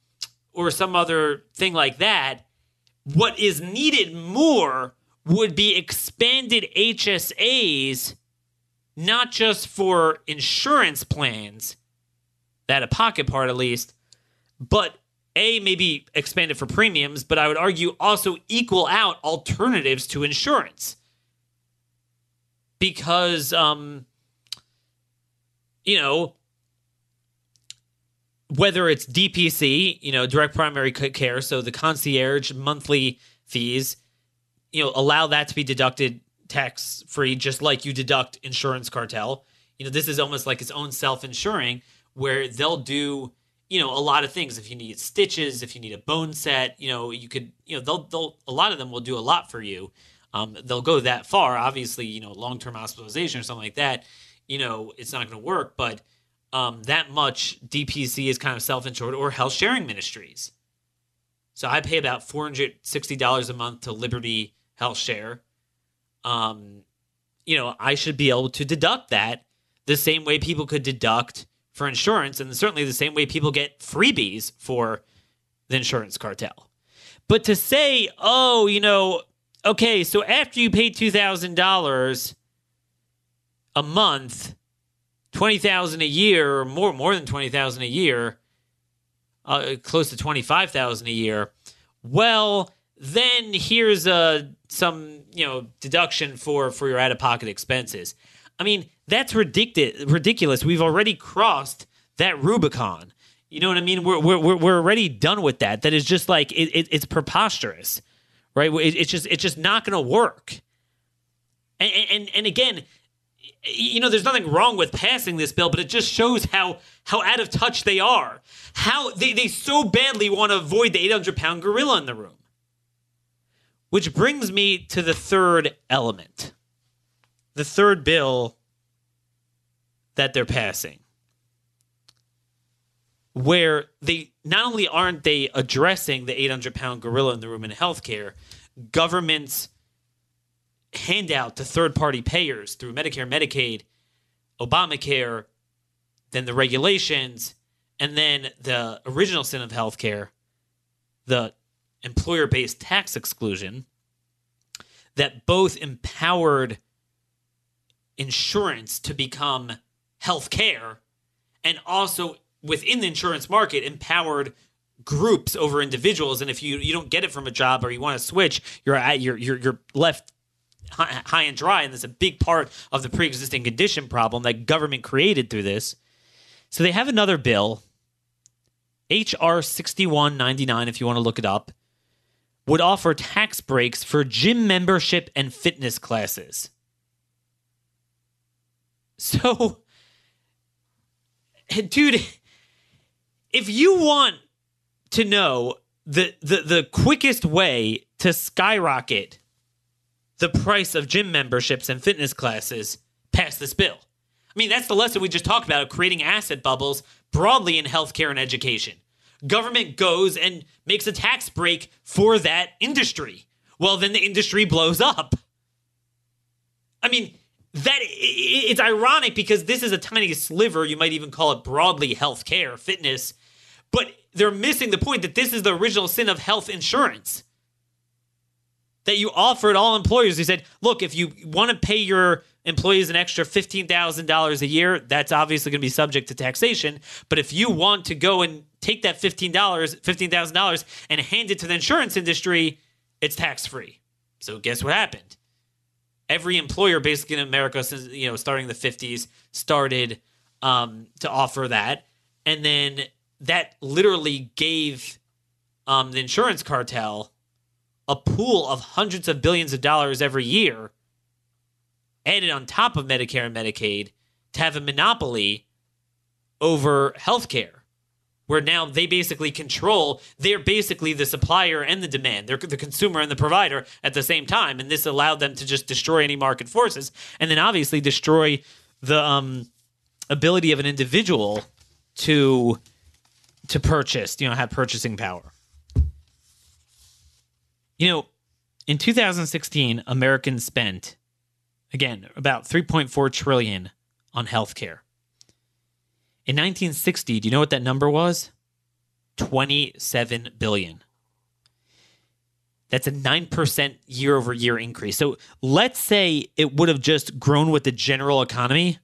or some other thing like that. What is needed more would be expanded H S As, not just for insurance plans, that a pocket part at least, but A, maybe expand it for premiums, but I would argue also equal out alternatives to insurance. Because, um, you know, whether it's D P C, you know, direct primary care, so the concierge monthly fees, you know, allow that to be deducted tax-free, just like you deduct insurance cartel. You know, this is almost like its own self-insuring, where they'll do, you know, a lot of things. If you need stitches, if you need a bone set, you know, you could, you know, they'll, they'll, a lot of them will do a lot for you. Um, they'll go that far. Obviously, you know, long-term hospitalization or something like that, you know, it's not going to work, but um, that much D P C is kind of self-insured, or health sharing ministries. So I pay about four hundred sixty dollars a month to Liberty Health Share. Um, you know, I should be able to deduct that the same way people could deduct for insurance, and certainly the same way people get freebies for the insurance cartel. But to say, oh, you know, okay, so after you pay two thousand dollars a month, twenty thousand dollars a year, or more, more than twenty thousand dollars a year, uh, close to twenty-five thousand dollars a year, well, then here's uh, some, you know, deduction for, for your out-of-pocket expenses. I mean, that's ridiculous. Ridiculous. We've already crossed that Rubicon. You know what I mean? We're we're we're already done with that. That is just like it, it, it's preposterous, right? It, it's just it's just not going to work. And, and and again, you know, there's nothing wrong with passing this bill, but it just shows how how out of touch they are. How they, they so badly want to avoid the eight hundred pound gorilla in the room. Which brings me to the third element. The third bill that they're passing, where they not only aren't they addressing the eight hundred pound gorilla in the room in healthcare, government's handout to third party payers through Medicare, Medicaid, Obamacare, then the regulations, and then the original sin of healthcare, the employer-based tax exclusion, that both empowered insurance to become health care, and also within the insurance market empowered groups over individuals. And if you, you don't get it from a job or you want to switch, you're at, you're, you're, you're left high, high and dry. And that's a big part of the pre-existing condition problem that government created through this. So they have another bill, H R sixty-one ninety-nine, if you want to look it up, would offer tax breaks for gym membership and fitness classes. So, dude, if you want to know the, the, the quickest way to skyrocket the price of gym memberships and fitness classes, pass this bill. I mean, that's the lesson we just talked about of creating asset bubbles broadly in healthcare and education. Government goes and makes a tax break for that industry. Well, then the industry blows up. I mean, that it's ironic because this is a tiny sliver. You might even call it broadly healthcare, fitness, but they're missing the point that this is the original sin of health insurance. That you offered all employers. You said, look, if you want to pay your employees an extra fifteen thousand dollars a year, that's obviously going to be subject to taxation. But if you want to go and take that fifteen thousand dollars and hand it to the insurance industry, it's tax-free. So guess what happened? Every employer basically in America since, you know, starting the fifties started um, to offer that. And then that literally gave um, the insurance cartel a pool of hundreds of billions of dollars every year added on top of Medicare and Medicaid to have a monopoly over healthcare, where now they basically control, they're basically the supplier and the demand. They're the consumer and the provider at the same time. And this allowed them to just destroy any market forces and then obviously destroy the um, ability of an individual to to purchase, you know, have purchasing power. You know, in two thousand sixteen, Americans spent, again, about three point four trillion dollars on healthcare. In nineteen sixty, do you know what that number was? twenty-seven billion dollars. That's a nine percent year-over-year increase. So let's say it would have just grown with the general economy.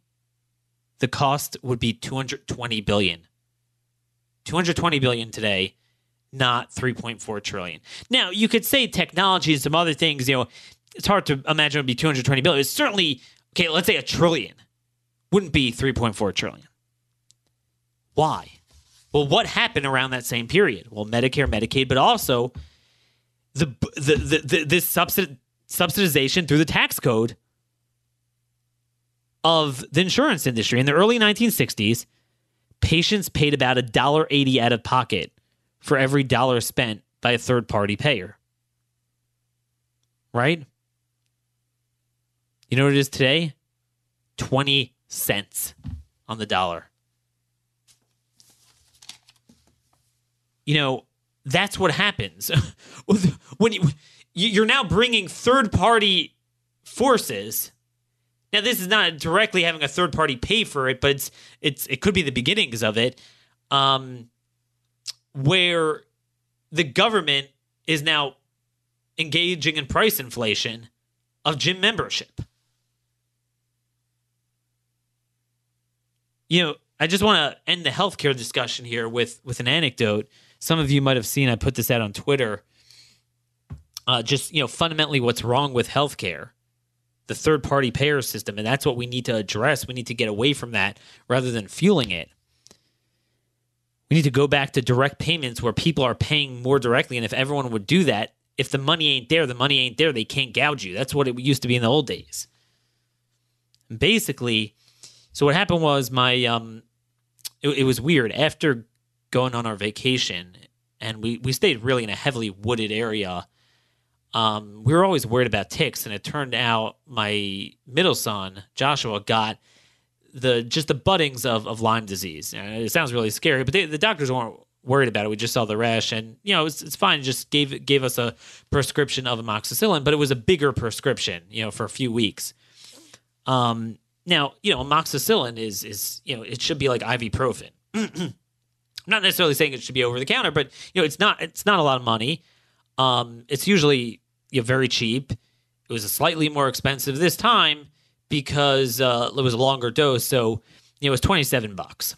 The cost would be two hundred twenty billion dollars. two hundred twenty billion dollars today. Not three point four trillion dollars. Now, you could say technology and some other things, you know, it's hard to imagine it would be two hundred twenty billion dollars. It's certainly, okay, let's say a trillion. Wouldn't be three point four trillion dollars. Why? Well, what happened around that same period? Well, Medicare, Medicaid, but also the the, the, the this subsidi- subsidization through the tax code of the insurance industry. In the early nineteen sixties, patients paid about one dollar and eighty cents out of pocket for every dollar spent by a third-party payer. Right? You know what it is today? twenty cents on the dollar. You know, that's what happens. When you, you're now bringing third-party forces. Now, this is not directly having a third-party pay for it, but it's it's it could be the beginnings of it. Um... where the government is now engaging in price inflation of gym membership. You know, I just want to end the healthcare discussion here with, with an anecdote. Some of you might have seen, I put this out on Twitter, uh, just, you know, fundamentally what's wrong with healthcare, the third-party payer system, and that's what we need to address. We need to get away from that rather than fueling it. We need to go back to direct payments where people are paying more directly. And if everyone would do that, if the money ain't there, the money ain't there. They can't gouge you. That's what it used to be in the old days. And basically, so what happened was my um, – it, it was weird. After going on our vacation, and we, we stayed really in a heavily wooded area, um, we were always worried about ticks. And it turned out my middle son, Joshua, got – The just the buddings of, of Lyme disease. And it sounds really scary, but they, the doctors weren't worried about it. We just saw the rash, and you know it's it's fine. Just gave gave us a prescription of amoxicillin, but it was a bigger prescription, you know, for a few weeks. Um, now you know amoxicillin is is you know it should be like ibuprofen. I'm not necessarily saying it should be over the counter, but you know it's not it's not a lot of money. Um, it's usually you know, very cheap. It was a slightly more expensive this time, because uh, it was a longer dose, so you know, it was twenty-seven bucks.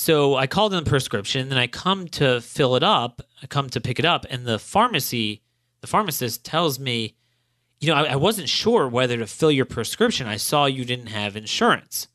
So I called in the prescription, and I come to fill it up. I come to pick it up, and the pharmacy, the pharmacist tells me, you know, I, I wasn't sure whether to fill your prescription. I saw you didn't have insurance.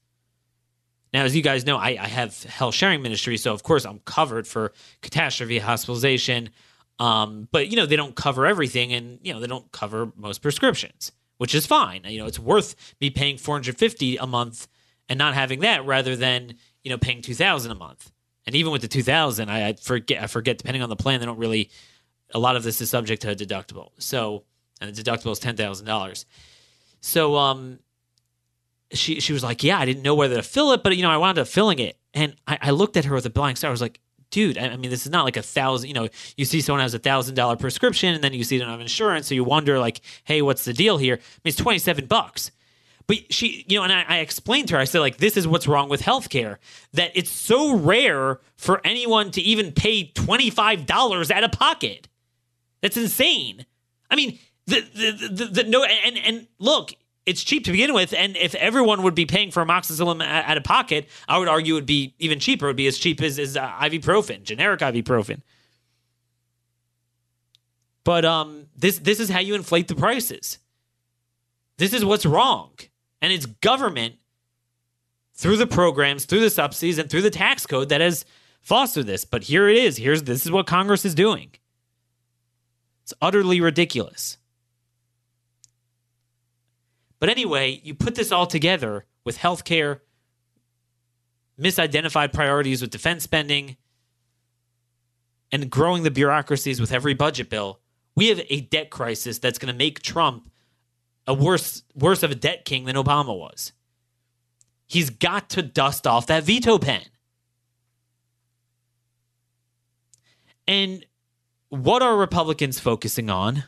Now, as you guys know, I, I have health sharing ministry, so of course I'm covered for catastrophe, hospitalization. Um, but, you know, they don't cover everything, and, you know, they don't cover most prescriptions, which is fine. You know, it's worth me paying four hundred fifty dollars a month and not having that rather than, you know, paying two thousand dollars a month. And even with the two thousand dollars, I, I forget, I forget, depending on the plan, they don't really, a lot of this is subject to a deductible. So, and the deductible is ten thousand dollars. So um, she she was like, yeah, I didn't know whether to fill it, but, you know, I wound up filling it. And I, I looked at her with a blank stare. I was like, dude, I, I mean, this is not like a thousand, you know, you see someone has a one thousand dollars prescription and then you see they don't have insurance. So you wonder like, hey, what's the deal here? I mean, it's twenty-seven bucks. But she, you know, and I, I explained to her, I said, like, this is what's wrong with healthcare, that it's so rare for anyone to even pay twenty-five dollars out of pocket. That's insane. I mean, The, the the the no and and look, it's cheap to begin with, and if everyone would be paying for amoxicillin out of pocket, I would argue it would be even cheaper. It would be as cheap as, as uh, ibuprofen, generic ibuprofen. But um, this this is how you inflate the prices. This is what's wrong, and it's government through the programs, through the subsidies, and through the tax code that has fostered this. But here it is. Here's this is what Congress is doing. It's utterly ridiculous. But anyway, you put this all together with healthcare, misidentified priorities with defense spending, and growing the bureaucracies with every budget bill. We have a debt crisis that's going to make Trump a worse, worse of a debt king than Obama was. He's got to dust off that veto pen. And what are Republicans focusing on?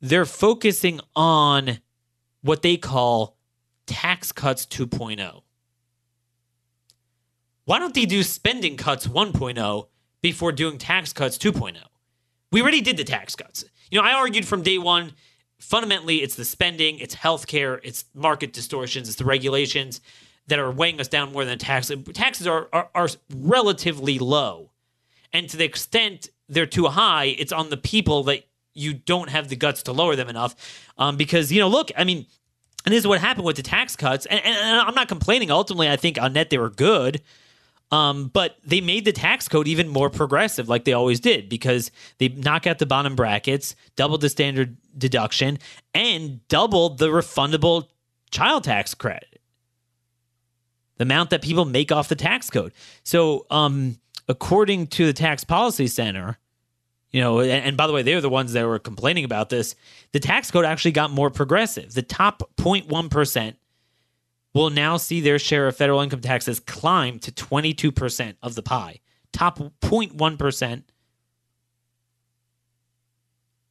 They're focusing on what they call tax cuts two point oh. Why don't they do spending cuts one point oh before doing tax cuts two point oh? We already did the tax cuts. You know, I argued from day one, fundamentally, it's the spending, it's healthcare, it's market distortions, it's the regulations that are weighing us down more than taxes. Taxes are, are, are relatively low. And to the extent they're too high, it's on the people that you don't have the guts to lower them enough um, because, you know, look, I mean, and this is what happened with the tax cuts. And, and, and I'm not complaining. Ultimately, I think on net they were good, um, but they made the tax code even more progressive like they always did because they knock out the bottom brackets, doubled the standard deduction, and doubled the refundable child tax credit, the amount that people make off the tax code. So um, according to the Tax Policy Center, you know, and by the way, they were the ones that were complaining about this. The tax code actually got more progressive. The top zero point one percent will now see their share of federal income taxes climb to twenty-two percent of the pie. Top zero point one percent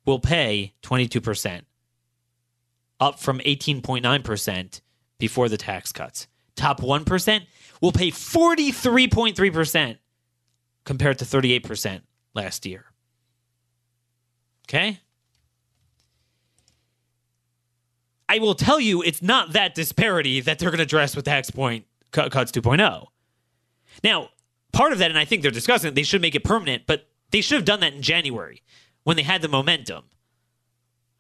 will pay twenty-two percent, up from eighteen point nine percent before the tax cuts. Top one percent will pay forty-three point three percent compared to thirty-eight percent last year. Okay? I will tell you it's not that disparity that they're going to address with tax point cuts two point oh. Now, part of that, and I think they're discussing it, they should make it permanent, but they should have done that in January when they had the momentum.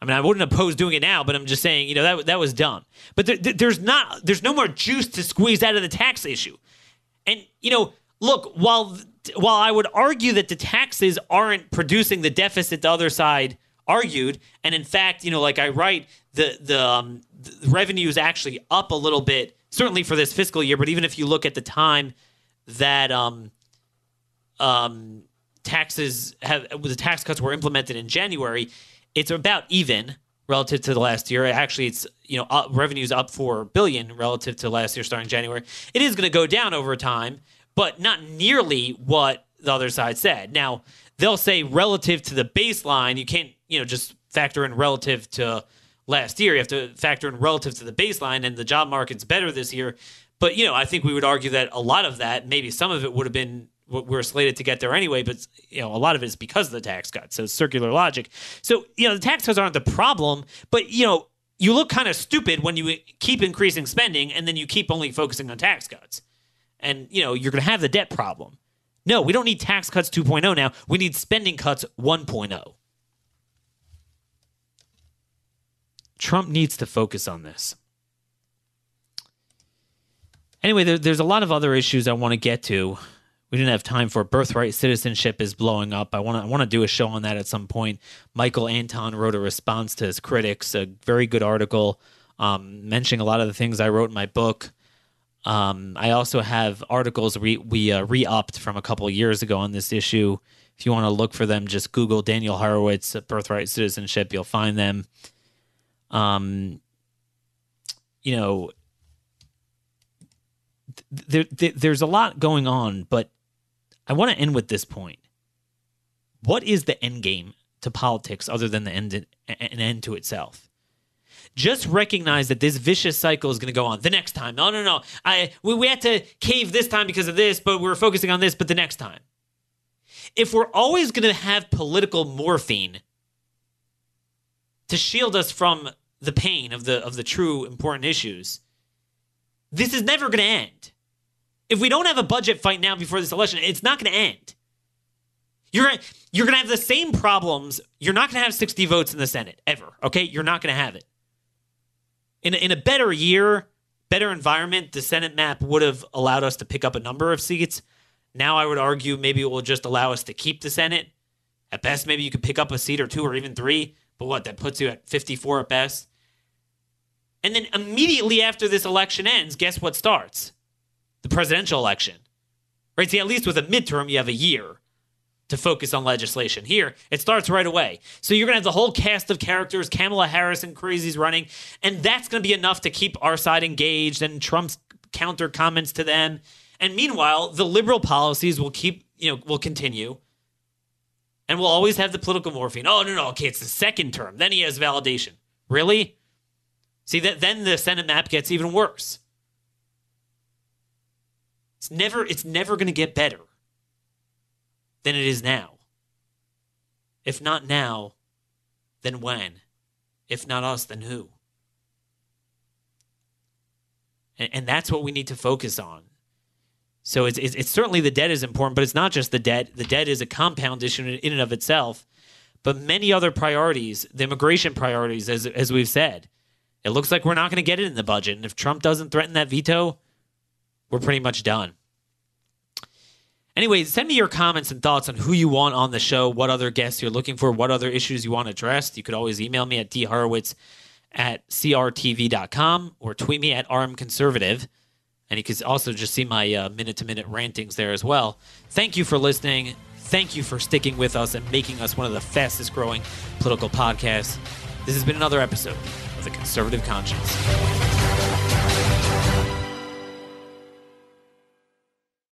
I mean, I wouldn't oppose doing it now, but I'm just saying, you know, that that was dumb. But there, there's not, there's no more juice to squeeze out of the tax issue. And, you know, look, while... While I would argue that the taxes aren't producing the deficit the other side argued, and in fact, you know, like I write, the the, um, the revenue is actually up a little bit, certainly for this fiscal year. But even if you look at the time that um, um, taxes have, the tax cuts were implemented in January, it's about even relative to the last year. Actually, it's you know up, revenue's up four billion relative to last year starting January. It is going to go down over time, but not nearly what the other side said. Now, they'll say relative to the baseline, you can't, you know, just factor in relative to last year. You have to factor in relative to the baseline, and the job market's better this year. But, you know, I think we would argue that a lot of that, maybe some of it would have been what we're slated to get there anyway, but, you know, a lot of it is because of the tax cuts. So it's circular logic. So, you know, the tax cuts aren't the problem, but, you know, you look kind of stupid when you keep increasing spending and then you keep only focusing on tax cuts. and you know you're going to have the debt problem. No, we don't need tax cuts two point oh now. We need spending cuts one point oh. Trump needs to focus on this. Anyway, there, there's a lot of other issues I want to get to. We didn't have time for. Birthright citizenship is blowing up. I want to I want to do a show on that at some point. Michael Anton wrote a response to his critics, a very good article um, mentioning a lot of the things I wrote in my book. Um, I also have articles we, we uh, re-upped from a couple of years ago on this issue. If you want to look for them, just Google Daniel Horowitz, Birthright Citizenship. You'll find them. Um, you know, there, there, there's a lot going on, but I want to end with this point. What is the end game to politics other than the end, an end to itself? Just recognize that this vicious cycle is going to go on the next time. No, no, no. I we, we had to cave this time because of this, but we're focusing on this, but the next time. If we're always going to have political morphine to shield us from the pain of the of the true important issues, this is never going to end. If we don't have a budget fight now before this election, it's not going to end. You're, you're going to have the same problems. You're not going to have sixty votes in the Senate ever, okay? You're not going to have it. In a, in a better year, better environment, the Senate map would have allowed us to pick up a number of seats. Now I would argue maybe it will just allow us to keep the Senate. At best, maybe you could pick up a seat or two or even three. But what, that puts you at fifty-four at best. And then immediately after this election ends, guess what starts? The presidential election. Right? See, at least with a midterm, you have a year to focus on legislation. Here, it starts right away. So you're going to have the whole cast of characters, Kamala Harris and crazies running, and that's going to be enough to keep our side engaged and Trump's counter comments to them. And meanwhile, the liberal policies will keep, you know, will continue. And we'll always have the political morphine. Oh, no, no, okay, it's the second term. Then he has validation. Really? See, that then the Senate map gets even worse. It's never, it's never going to get better than it is now. If not now, then when? If not us, then who? And, and that's what we need to focus on. So it's, it's, it's certainly the debt is important, but it's not just the debt. The debt is a compound issue in and of itself, but many other priorities, the immigration priorities, as as we've said, it looks like we're not going to get it in the budget. And if Trump doesn't threaten that veto, we're pretty much done. Anyway, send me your comments and thoughts on who you want on the show, what other guests you're looking for, what other issues you want addressed. You could always email me at d horowitz at c r t v dot com or tweet me at r m conservative. And you can also just see my uh, minute-to-minute rantings there as well. Thank you for listening. Thank you for sticking with us and making us one of the fastest-growing political podcasts. This has been another episode of The Conservative Conscience.